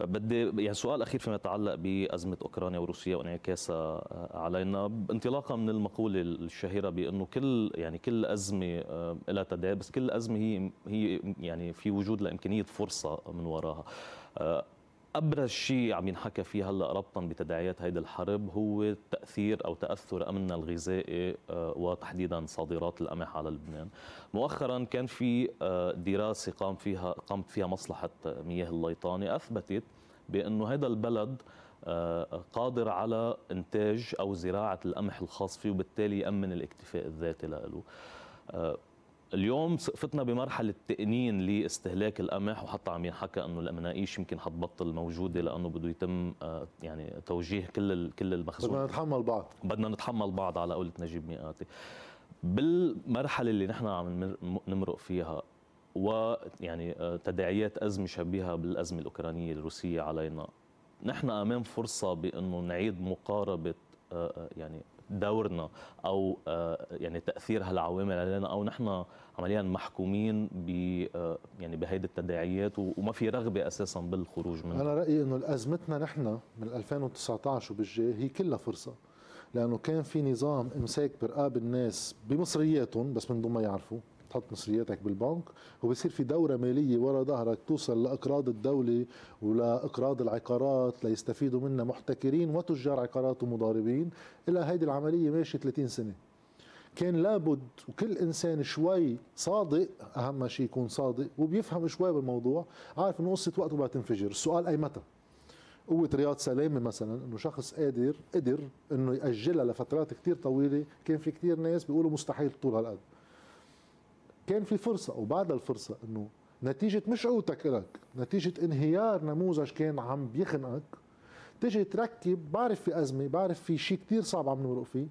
بدي سؤال اخير فيما يتعلق بازمه اوكرانيا وروسيا وانعكاسها علينا، انطلاقا من المقوله الشهيره بانه كل ازمه لها تداعي، بس كل ازمه هي في وجود لامكانيه فرصه من وراها. ابرز شيء عم ينحكى فيه هلا ربطا بتداعيات هيدي الحرب هو تاثير او تاثر امننا الغذائي وتحديدا صادرات القمح على لبنان. مؤخرا كان في دراسه قامت فيها مصلحه مياه الليطاني اثبتت بانه هذا البلد قادر على انتاج او زراعه القمح الخاص فيه، وبالتالي يامن الاكتفاء الذاتي له. اليوم فتنا بمرحله تأنين لاستهلاك القمح، وحتى عم ينحكى انه المناقيش يمكن حتبطل موجوده لانه بده يتم توجيه كل المخزون. بدنا نتحمل بعض على قولة نجيب ميقاتي. بالمرحله اللي نحن عم نمرق فيها تداعيات ازمه شبيهه بالازمه الاوكرانيه الروسيه علينا، نحن امام فرصه بانه نعيد مقاربه دورنا او تاثير هالعوامل علينا، او نحن عمليا محكومين ب بهيدي التداعيات وما في رغبه اساسا بالخروج منها. انا رايي انه ازمتنا نحن من 2019 وبالجاي هي كلها فرصه، لانه كان في نظام امساك برقاب الناس بمصرياتهم بس من دون ما يعرفوا. تحط مصرياتك بالبنك وبصير في دورة مالية ورا ظهرك توصل لأقراض الدولة ولأقراض العقارات ليستفيدوا منها محتكرين وتجار عقارات ومضاربين. إلى هيدي العملية ماشي 30 سنة. كان لابد وكل إنسان شوي صادق، أهم شيء يكون صادق وبيفهم شوي بالموضوع، عارف إنه قصة وقته بقى تنفجر. السؤال أي متى؟ قوة رياض سلامة مثلا، إنه شخص قدر إنه يأجلها لفترات كتير طويلة. كان في كتير ناس بيقولوا مستحيل طول هالقد. كان في فرصة، وبعد الفرصة انه نتيجة مش قوتك لك، نتيجة انهيار نموذج كان عم بيخنقك، تجي تركب. بعرف في أزمة، بعرف في شيء كتير صعب عم نمرق فيه،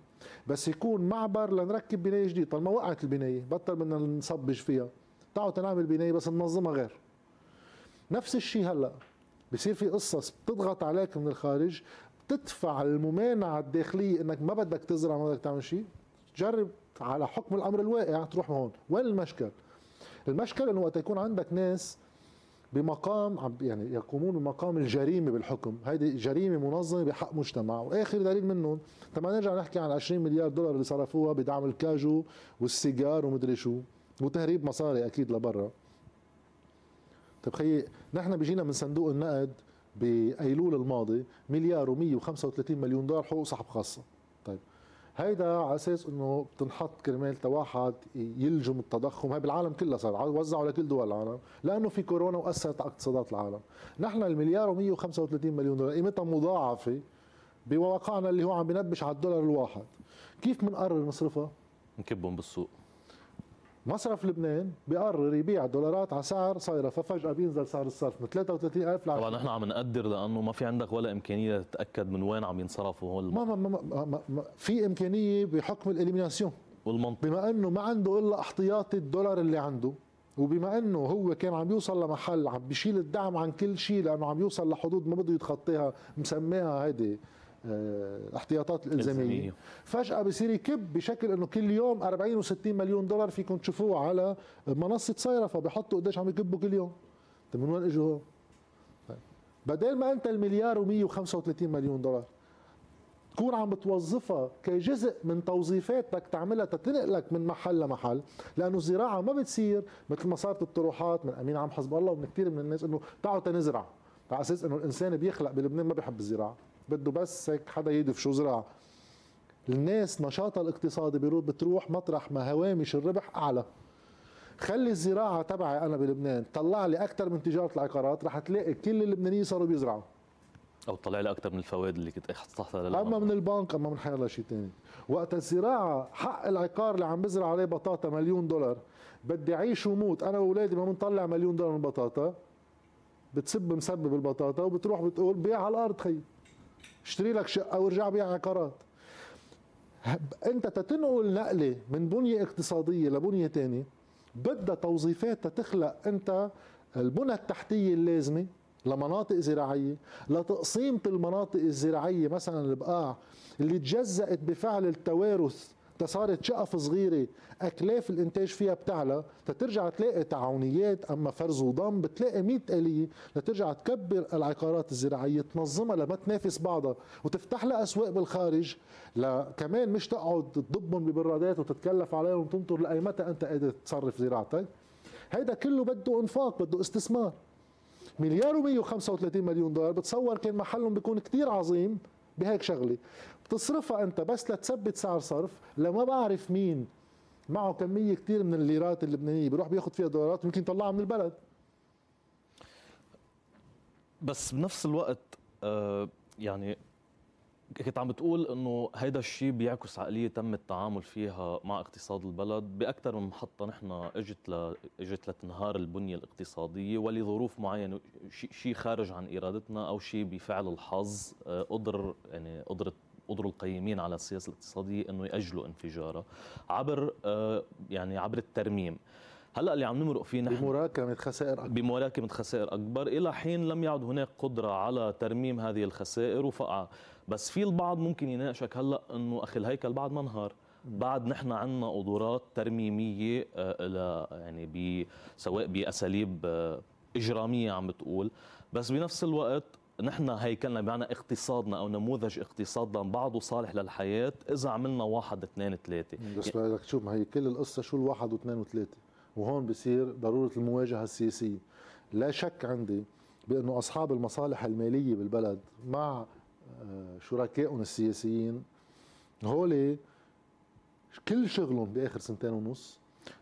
بس يكون معبر لنركب بناية جديدة. طالما وقعت البناية بطل بدنا نصبج فيها، تعالوا تنعمل بناية بس ننظمها غير. نفس الشيء هلا بصير في قصص بتضغط عليك من الخارج، بتدفع الممانعة الداخلية انك ما بدك تزرع، ما بدك تعمل شيء. جرب على حكم الامر الواقع تروح هون. وين المشكل؟ المشكل انه وقت يكون عندك ناس بمقام يقومون بمقام الجريمه بالحكم، هيدي جريمه منظمه بحق مجتمع. واخر دليل منهم لما نرجع نحكي عن 20 مليار دولار اللي صرفوها بدعم الكاجو والسيجار ومدري شو وتهريب مصاري اكيد لبرا. طيب خيي، نحن بيجينا من صندوق النقد بايلول الماضي مليار و135 مليون دولار حقوق صاحب خاصه. طيب هيدا على اساس انه بتنحط كرمال تواحد يلجم التضخم. هاي بالعالم كله صار، وزعوا لكل دول العالم لانه في كورونا واثرت على اقتصادات العالم. نحن المليار و135 مليون دولار قيمتها مضاعفه بواقعنا اللي هو عم بينبش على الدولار الواحد. كيف بنقرر نصرفها؟ نكبهم بالسوق. مصرف لبنان بيقرر يبيع دولارات على سعر صايره، ففجاه بينزل سعر الصرف من 33000 طبعا نحن عم نقدر، لانه ما في عندك ولا امكانيه تتاكد من وين عم ينصرفوا هول. ما في امكانيه بحكم الاليميناسيون والمنطق، بما انه ما عنده الا احتياطي الدولار اللي عنده، وبما انه هو كان عم يوصل لمحل عم بيشيل الدعم عن كل شيء لانه عم يوصل لحدود ما بده يتخطيها، مسميها هيدي احتياطات الالزاميه. فجاه بصير يكب بشكل انه كل يوم 40 و60 مليون دولار فيكم تشوفوه على منصه صايره، فبيحطوا قديش عم يكبوا كل يوم. طيب من وين اجوا هون؟ بدل ما انت المليار و135 مليون دولار تكون عم بتوظفها كجزء من توظيفاتك تعملها تتنقلك من محل لمحل، لانه الزراعه ما بتصير مثل ما صارت الطروحات من امين عام حزب الله ومن كثير من الناس انه تعالوا تنزرع، على اساس انه الانسان بيخلق بلبنان ما بيحب الزراعه، بده بس هيك حدا يدف شو زراعه. الناس نشاطها الاقتصادي بتروح مطرح ما هوامش الربح اعلى. خلي الزراعه تبعي انا بلبنان طلع لي اكثر من تجاره العقارات، رح تلاقي كل اللبنانيين صاروا بيزرعوا، او طلع لي اكثر من الفوائد اللي كنت احصلها اما من البنك اما من حيالله شيء ثاني. وقت الزراعه حق العقار اللي عم بزرع عليه بطاطا مليون دولار، بدي اعيش وموت انا واولادي ما بنطلع مليون دولار من بطاطا، بتسب مسبب البطاطا وبتروح بتقول بيع على الارض خيي، اشتري لك شقه وارجع بيع عقارات. انت تتنقل نقله من بنيه اقتصاديه لبنيه ثانيه بدها توظيفات تخلق انت البنى التحتيه اللازمه لمناطق زراعيه، لتقسيمه المناطق الزراعيه مثلا البقاع اللي تجزأت بفعل التوارث صارت شقف صغيرة أكلاف الإنتاج فيها بتعلى، تترجع تلاقي تعاونيات أما فرز وضم، بتلاقي 100 آلية لترجع تكبر العقارات الزراعية، تنظمها لما تنافس بعضها وتفتح لها أسواق بالخارج، لكمان مش تقعد تضبهم ببرادات وتتكلف عليهم وتنطر لأي متى أنت قادر تصرف زراعتك. هيدا كله بده إنفاق، بده استثمار. 1,135 مليون دولار بتصور كان محلهم بيكون كتير عظيم بهيك شغلة بتصرفها أنت بس لتثبت سعر صرف لما بعرف مين معه كمية كتير من الليرات اللبنانية بيروح بياخد فيها دولارات ويمكن يطلعها من البلد. بس بنفس الوقت يعني كنت عم بتقول أنه هيدا الشيء بيعكس عقلية تم التعامل فيها مع اقتصاد البلد بأكثر من محطة. نحن اجت لتنهار البنية الاقتصادية ولظروف معينة، شيء خارج عن إرادتنا أو شيء بفعل الحظ قدروا القيمين على السياسة الاقتصادية أنه يأجلوا انفجارها عبر عبر الترميم. هلا اللي عم نمرق فيه نحن بمراكمة خسائر أكبر إلى حين لم يعد هناك قدرة على ترميم هذه الخسائر وفقعها. بس في البعض ممكن يناقشك هلا إنه أخي الهيكل بعد ما انهار، بعد نحن عندنا قدرات ترميمية سواء بأساليب إجرامية عم بتقول، بس بنفس الوقت نحن هيكلنا بمعنى اقتصادنا أو نموذج اقتصادنا بعضه صالح للحياة إذا عملنا 1 2 3. بس بدك تشوف هي كل القصة شو ال1 و2 و3، وهون بصير ضرورة المواجهة السياسية. لا شك عندي بأنه أصحاب المصالح المالية بالبلد مع شركائهم السياسيين هولي كل شغلهم بآخر 2.5 سنة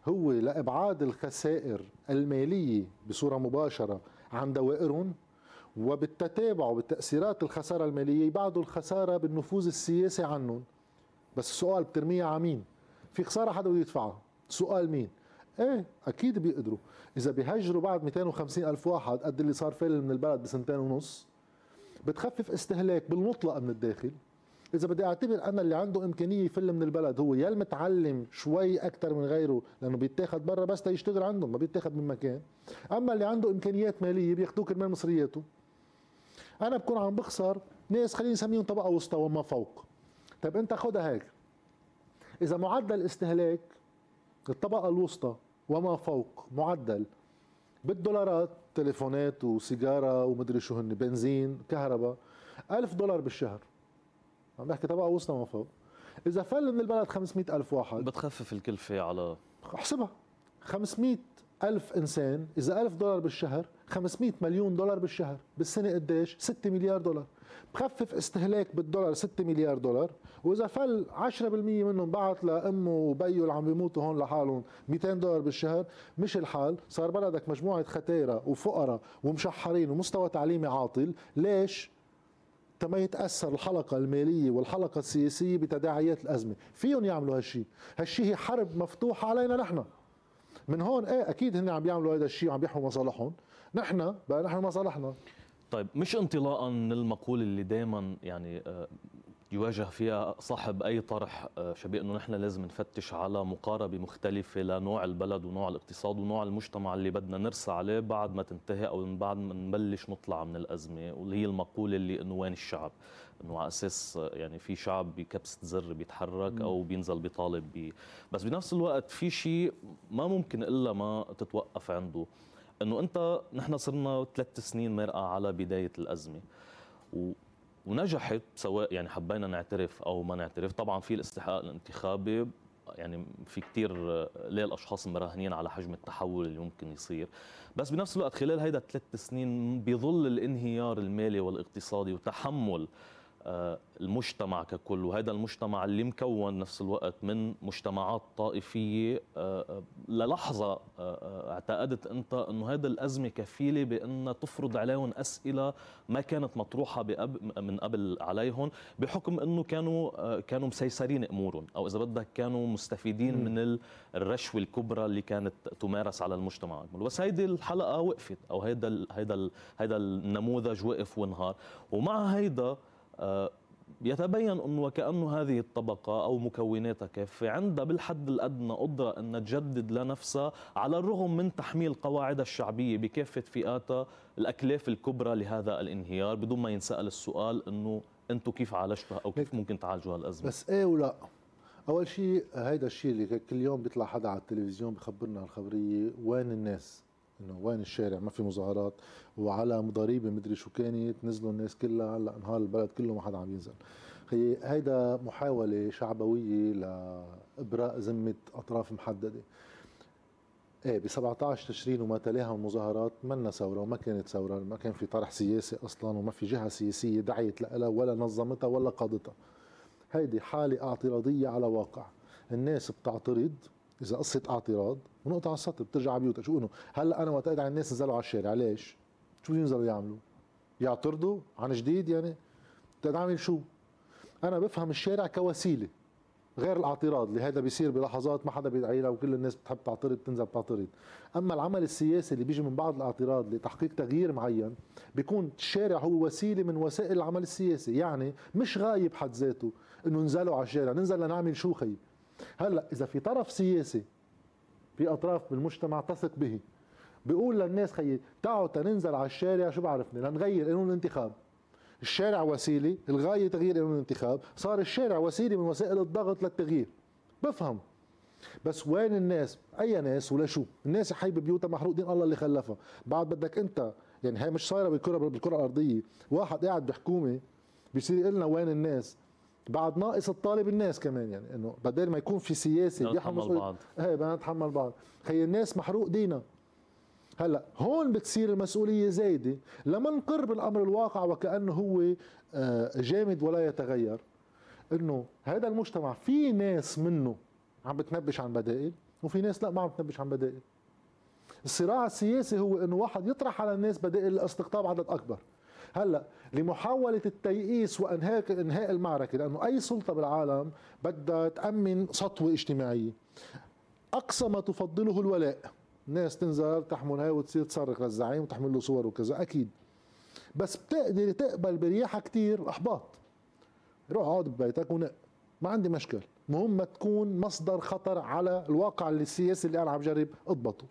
هو لإبعاد الخسائر المالية بصورة مباشرة عن دوائرهم، وبالتتابع وبالتأثيرات الخسارة المالية يبعدوا الخسارة بالنفوذ السياسي عنهم. بس السؤال بترميها على مين؟ في خسارة حدا بده يدفعها، سؤال مين؟ ايه اكيد بيقدروا اذا بيهجروا بعد 250,000 واحد قد اللي صار فيل من البلد ب2.5 سنة، بتخفف استهلاك بالمطلق من الداخل. اذا بدي اعتبر انا اللي عنده امكانيه يفل من البلد هو يا المتعلم شوي اكثر من غيره لانه بيتاخد برا بس تيشتغل عندهم، ما بيتاخد من مكان، اما اللي عنده امكانيات ماليه بياخذوه كرمال مصرياته. انا بكون عم بخسر ناس خلينا نسميهم طبقه وسطى وما فوق. طيب انت خدها هيك، اذا معدل استهلاك الطبقة الوسطى وما فوق معدل بالدولارات، تليفونات وسيجارة ومدري شو هن، بنزين، كهرباء، $1000 بالشهر، عم بحكي طبقة وسطى وما فوق. إذا فل من البلد 500,000 واحد بتخفف الكلفة على احسبها 500,000 إنسان، إذا $1000 بالشهر، $500 مليون بالشهر، بالسنة قديش؟ 6 مليار دولار. بخفف استهلاك بالدولار 6 مليار دولار، وإذا فل 10% منهم بعت لأمه وبيه اللي عم بيموتوا هون لحالهم $200 بالشهر، مش الحال، صار بلدك مجموعة ختايرة وفقراء ومشحرين ومستوى تعليمي عاطل. ليش؟ تما يتأثر الحلقة المالية والحلقة السياسية بتداعيات الأزمة. فيهم يعملوا هالشي، هي حرب مفتوحة علينا نحن. من هون ايه اكيد هن عم يعملوا هذا الشيء وعم بيحموا مصالحهم، نحن بقى نحن مصالحنا. طيب مش انطلاقا من المقولة اللي دائما يواجه فيها صاحب اي طرح شبيه انه نحن لازم نفتش على مقاربة مختلفة لنوع البلد ونوع الاقتصاد ونوع المجتمع اللي بدنا نرسى عليه بعد ما تنتهي او من بعد ما نبلش نطلع من الازمة، واللي هي المقولة اللي انه وين الشعب؟ انه على اساس في شعب بكبسة زر بيتحرك او بينزل بيطالب بس بنفس الوقت في شيء ما ممكن الا ما تتوقف عنده، انه انت نحن صرنا 3 سنين مرقة على بداية الازمة ونجحت، سواء حبينا نعترف او ما نعترف. طبعا في الاستحقاق الانتخابي، في كثير ليه الاشخاص مراهنين على حجم التحول اللي ممكن يصير، بس بنفس الوقت خلال هيدا 3 سنين بظل الانهيار المالي والاقتصادي وتحمل المجتمع ككل، وهذا المجتمع اللي مكون نفس الوقت من مجتمعات طائفية، للحظة اعتقدت أنت أنه هذا الأزمة كفيلة بأنها تفرض عليهم أسئلة ما كانت مطروحة من قبل عليهم، بحكم أنه كانوا مسيسرين أمورهم، أو إذا بدك كانوا مستفيدين من الرشوة الكبرى اللي كانت تمارس على المجتمع أكمل. بس هيدي الحلقة وقفت، أو هيدا النموذج وقف وانهار، ومع هيدا يتبين أنه وكأنه هذه الطبقة أو مكوناتها كافة عندها بالحد الأدنى قدرة أن تجدد لنفسها، على الرغم من تحميل قواعدها الشعبية بكافة فئاتها الأكلاف الكبرى لهذا الانهيار، بدون ما ينسأل السؤال أنه أنتوا كيف عالجتها أو كيف ممكن تعالجوا هالأزمة. بس إيه ولا اول شيء هيدا الشيء اللي كل يوم بيطلع حدا على التلفزيون بخبرنا الخبريه وين الناس، انه وين الشارع، ما في مظاهرات، وعلى ضريبه مدري شو كانت نزلوا الناس كلها، هلا نهار البلد كله ما حدا عم ينزل. هيدا محاوله شعبويه لابراء ذمه اطراف محدده. ايه ب 17 تشرين وما تلاها المظاهرات منا ثوره، وما كانت ثوره، ما كان في طرح سياسي اصلا، وما في جهه سياسيه دعيت لها ولا نظمتها ولا قادتها. هيدي حاله اعتراضيه على واقع، الناس بتعترض اذا قصت اعتراض ونقطه على السطر بترجع على بيوتها. شو انه هلا انا وقت على الناس نزلوا على الشارع، ليش؟ شو ينزلوا يعملوا؟ يعترضوا عن جديد يعني؟ بدك تعمل شو؟ انا بفهم الشارع كوسيله غير الاعتراض اللي هذا بيصير بلحظات ما حدا بيدعيلها وكل الناس بتحب تعترض تنزل بتعترض. اما العمل السياسي اللي بيجي من بعد الاعتراض لتحقيق تغيير معين بيكون الشارع هو وسيله من وسائل العمل السياسي، يعني مش غايب حد ذاته انه نزلوا على الشارع، ننزل لنعمل شو خي. هلا اذا في طرف سياسي في اطراف بالمجتمع تثق به بيقول للناس خي تعوا تننزل على الشارع، شو بعرفني، لنغير قانون الانتخاب. الشارع وسيله، الغايه تغيير قانون الانتخاب، صار الشارع وسيله من وسائل الضغط للتغيير. بفهم. بس وين الناس؟ اي ناس ولا شو؟ الناس حي ببيوتها محروق دين الله اللي خلفها، بعد بدك انت يعني هي مش صايره بالكره الارضيه، واحد قاعد بحكومه بيصير يقول لنا وين الناس؟ بعد ناقص الطالب الناس كمان، يعني انه بدل ما يكون في سياسي بيحمل بعض، ايه بدنا نتحمل بعض، خي الناس محروق دينا. هلا هون بتصير المسؤوليه زايده لما نقر بالامر الواقع وكانه هو جامد ولا يتغير، انه هذا المجتمع في ناس منه عم بتنبش عن بدائل وفي ناس لا ما عم بتنبش عن بدائل. الصراع السياسي هو انه واحد يطرح على الناس بدائل لاستقطاب عدد اكبر. هلا لمحاوله التيئيس وانهاء المعركه، لانه اي سلطه بالعالم بدها تامن سطوه اجتماعيه. اقصى ما تفضله الولاء، ناس تنزل تحمل هاي وتصير تصرخ للزعيم وتحمل له صور وكذا اكيد، بس بتقدر تقبل برياحه كثير احباط. روح اقعد ببيتك ونق، ما عندي مشكل، المهم ما تكون مصدر خطر على الواقع السياسي اللي انا عم بجرب اضبطه.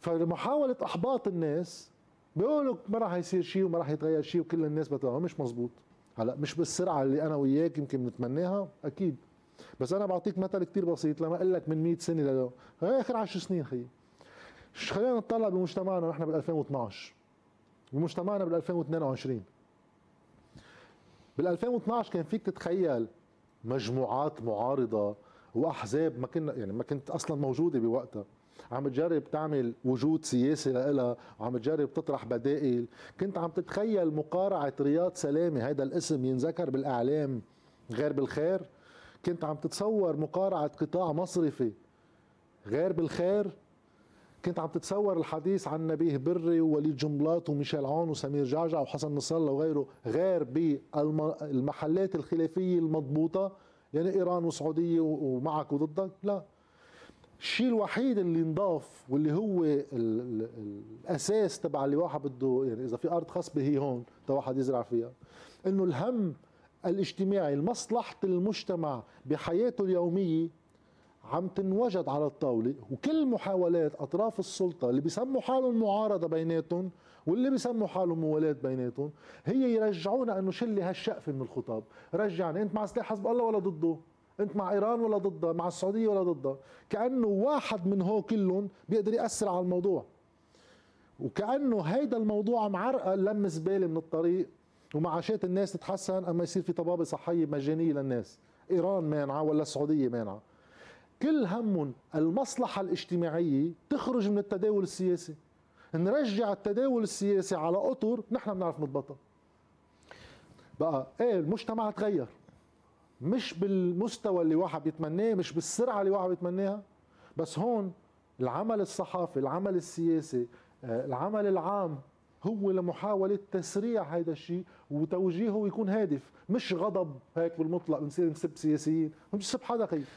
فمحاوله احباط الناس بيقولوا ما راح يصير شيء وما راح يتغير شيء وكل الناس بتقول مش مزبوط. هلا مش بالسرعه اللي انا وياك يمكن نتمناها اكيد، بس انا بعطيك مثل كتير بسيط لما اقول لك من 100 سنه لليوم، اخر 10 سنين خيي. خلينا نطلع بمجتمعنا نحن بال 2012 ومجتمعنا بال 2022. بال 2012 كان فيك تتخيل مجموعات معارضه واحزاب ما كنت اصلا موجوده بوقتها، عم تجرب تعمل وجود سياسي لها وعم تجرب تطرح بدائل. كنت عم تتخيل مقارعه رياض سلامه، هذا الاسم ينذكر بالاعلام غير بالخير. كنت عم تتصور مقارعة قطاع مصرفي غير بالخير. كنت عم تتصور الحديث عن نبيه بري ووليد جنبلاط وميشيل عون وسمير جعجع وحسن نصر الله وغيره غير بالمحلات الخلافية المضبوطة، يعني إيران وسعودية ومعك وضدك. لا، الشيء الوحيد اللي انضاف واللي هو الأساس تبع اللي واحد بده، يعني إذا في أرض خصبة هي هون واحد يزرع فيها، إنه الهم الاجتماعي، مصلحة المجتمع بحياته اليومية عم تنوجد على الطاولة. وكل محاولات أطراف السلطة اللي بيسموا حالهم معارضة بيناتهم واللي بيسموا حالهم موالاة بيناتهم هي يرجعونا أنه شلي هالشقفة من الخطاب. رجعني أنت مع سلاح حزب الله ولا ضده؟ أنت مع إيران ولا ضدها؟ مع السعودية ولا ضدها؟ كأنه واحد من هو كلهم بيقدر يأثر على الموضوع، وكأنه هيدا الموضوع معرقل لم زبالة من الطريق ومعاشات الناس تتحسن اما يصير في طبابه صحيه مجانيه للناس. ايران مانعه ولا السعوديه مانعه؟ كل همهم المصلحه الاجتماعيه تخرج من التداول السياسي. نرجع التداول السياسي على اطر نحن بنعرف نضبطها. بقى ايه المجتمع تغير، مش بالمستوى اللي واحد بيتمناه، مش بالسرعه اللي واحد بيتمناها، بس هون العمل الصحافي، العمل السياسي، العمل العام هو لمحاولة تسريع هيدا الشيء وتوجيهه يكون هادف، مش غضب هيك بالمطلق نصير نسب سياسيين، مش نسب حدا.